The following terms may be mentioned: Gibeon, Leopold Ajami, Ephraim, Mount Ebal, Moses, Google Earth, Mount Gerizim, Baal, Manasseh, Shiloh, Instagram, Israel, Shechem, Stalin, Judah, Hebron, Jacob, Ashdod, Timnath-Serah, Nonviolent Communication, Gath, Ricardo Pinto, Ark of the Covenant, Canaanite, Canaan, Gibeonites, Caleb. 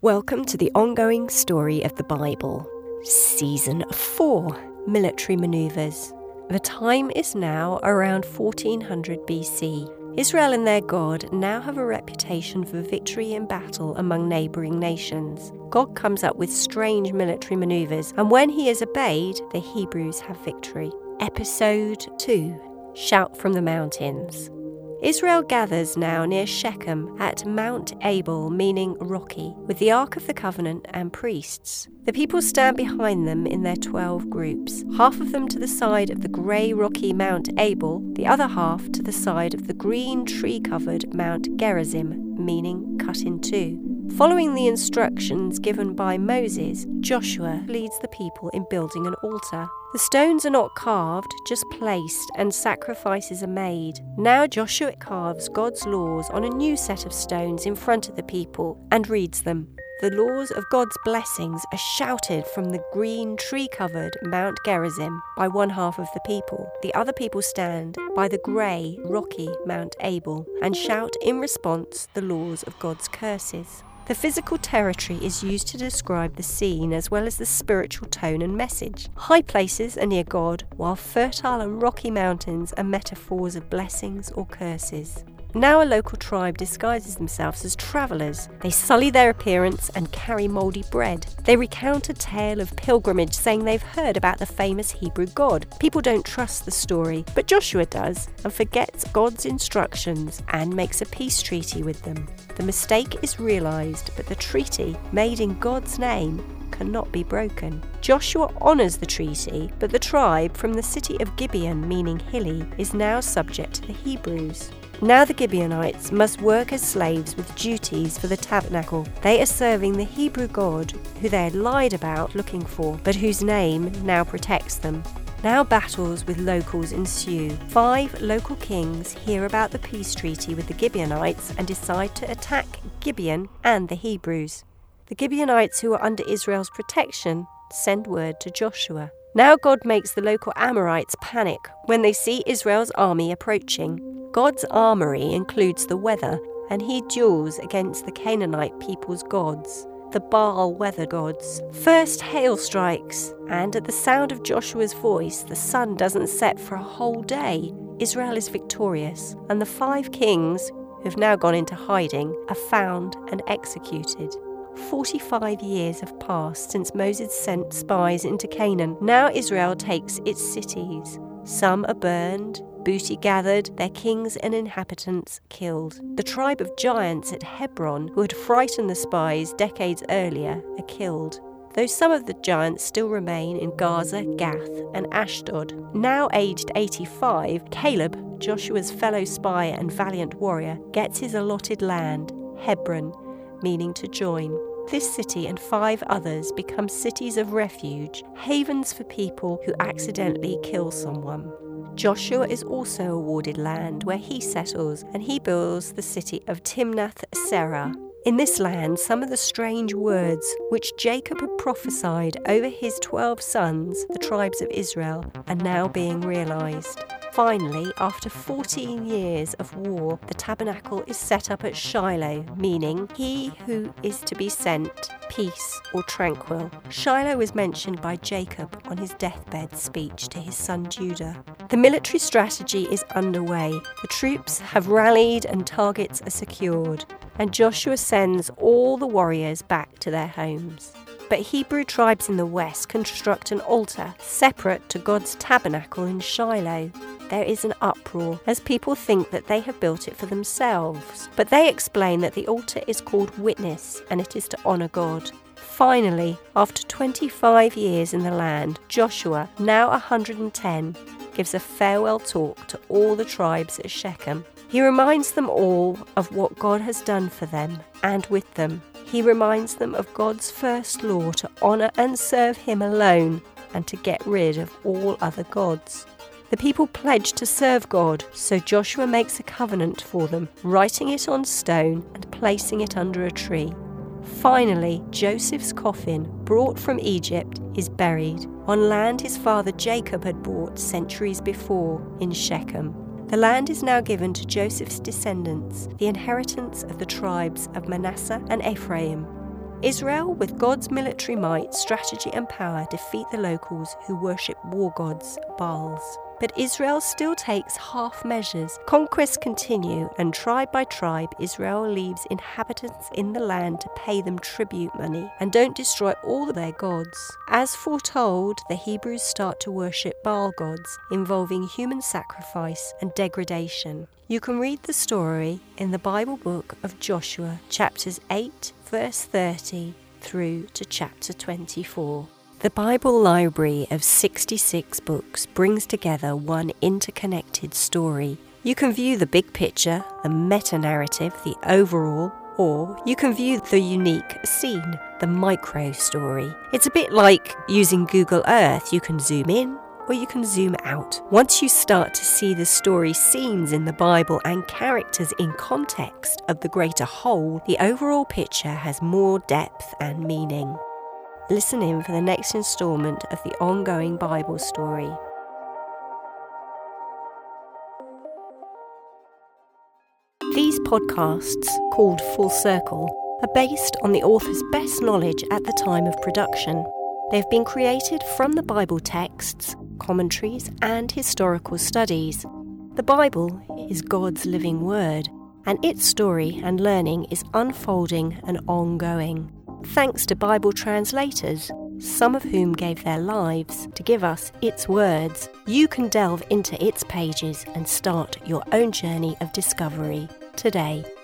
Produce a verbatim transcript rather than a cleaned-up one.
Welcome to the ongoing story of the Bible, Season four, Military Maneuvers. The time is now around fourteen hundred B C. Israel and their God now have a reputation for victory in battle among neighbouring nations. God comes up with strange military manoeuvres, and when he is obeyed, the Hebrews have victory. Episode two, Shout from the Mountains. Israel gathers now near Shechem at Mount Ebal, meaning rocky, with the Ark of the Covenant and priests. The people stand behind them in their twelve groups, half of them to the side of the grey rocky Mount Ebal, the other half to the side of the green tree-covered Mount Gerizim, meaning cut in two. Following the instructions given by Moses, Joshua leads the people in building an altar. The stones are not carved, just placed, and sacrifices are made. Now Joshua carves God's laws on a new set of stones in front of the people and reads them. The laws of God's blessings are shouted from the green tree-covered Mount Gerizim by one half of the people. The other people stand by the grey, rocky Mount Ebal and shout in response the laws of God's curses. The physical territory is used to describe the scene as well as the spiritual tone and message. High places are near God, while fertile and rocky mountains are metaphors of blessings or curses. Now a local tribe disguises themselves as travellers. They sully their appearance and carry mouldy bread. They recount a tale of pilgrimage, saying they've heard about the famous Hebrew God. People don't trust the story, but Joshua does and forgets God's instructions and makes a peace treaty with them. The mistake is realised, but the treaty, made in God's name, cannot be broken. Joshua honours the treaty, but the tribe from the city of Gibeon, meaning hilly, is now subject to the Hebrews. Now the Gibeonites must work as slaves with duties for the tabernacle. They are serving the Hebrew God, who they had lied about looking for, but whose name now protects them. Now battles with locals ensue. Five local kings hear about the peace treaty with the Gibeonites and decide to attack Gibeon and the Hebrews. The Gibeonites, who are under Israel's protection, send word to Joshua. Now God makes the local Amorites panic when they see Israel's army approaching. God's armoury includes the weather, and he duels against the Canaanite people's gods, the Baal weather gods. First hail strikes, and at the sound of Joshua's voice, the sun doesn't set for a whole day. Israel is victorious, and the five kings, who've now gone into hiding, are found and executed. Forty-five years have passed since Moses sent spies into Canaan. Now Israel takes its cities. Some are burned, booty gathered, their kings and inhabitants killed. The tribe of giants at Hebron, who had frightened the spies decades earlier, are killed, though some of the giants still remain in Gaza, Gath and Ashdod. Now aged eighty-five, Caleb, Joshua's fellow spy and valiant warrior, gets his allotted land, Hebron, meaning to join. This city and five others become cities of refuge, havens for people who accidentally kill someone. Joshua is also awarded land where he settles, and he builds the city of Timnath-Serah. In this land, some of the strange words which Jacob had prophesied over his twelve sons, the tribes of Israel, are now being realised. Finally, after fourteen years of war, the tabernacle is set up at Shiloh, meaning he who is to be sent, peace or tranquil. Shiloh is mentioned by Jacob on his deathbed speech to his son Judah. The military strategy is underway. The troops have rallied and targets are secured, and Joshua sends all the warriors back to their homes. But Hebrew tribes in the west construct an altar separate to God's tabernacle in Shiloh. There is an uproar as people think that they have built it for themselves, but they explain that the altar is called Witness and it is to honour God. Finally, after twenty-five years in the land, Joshua, now one hundred ten, gives a farewell talk to all the tribes at Shechem. He reminds them all of what God has done for them and with them. He reminds them of God's first law to honour and serve him alone and to get rid of all other gods. The people pledge to serve God, so Joshua makes a covenant for them, writing it on stone and placing it under a tree. Finally, Joseph's coffin, brought from Egypt, is buried on land his father Jacob had bought centuries before in Shechem. The land is now given to Joseph's descendants, the inheritance of the tribes of Manasseh and Ephraim. Israel, with God's military might, strategy and power, defeat the locals who worship war gods, Baals. But Israel still takes half measures. Conquests continue, and tribe by tribe, Israel leaves inhabitants in the land to pay them tribute money and don't destroy all their gods. As foretold, the Hebrews start to worship Baal gods, involving human sacrifice and degradation. You can read the story in the Bible book of Joshua, chapters eight, verse thirty, through to chapter twenty-four. The Bible library of sixty-six books brings together one interconnected story. You can view the big picture, the meta-narrative, the overall, or you can view the unique scene, the micro-story. It's a bit like using Google Earth. You can zoom in or you can zoom out. Once you start to see the story scenes in the Bible and characters in context of the greater whole, the overall picture has more depth and meaning. Listen in for the next instalment of the ongoing Bible story. These podcasts, called Full Circle, are based on the author's best knowledge at the time of production. They've been created from the Bible texts, commentaries, and historical studies. The Bible is God's living word, and its story and learning is unfolding and ongoing. Thanks to Bible translators, some of whom gave their lives to give us its words, you can delve into its pages and start your own journey of discovery today.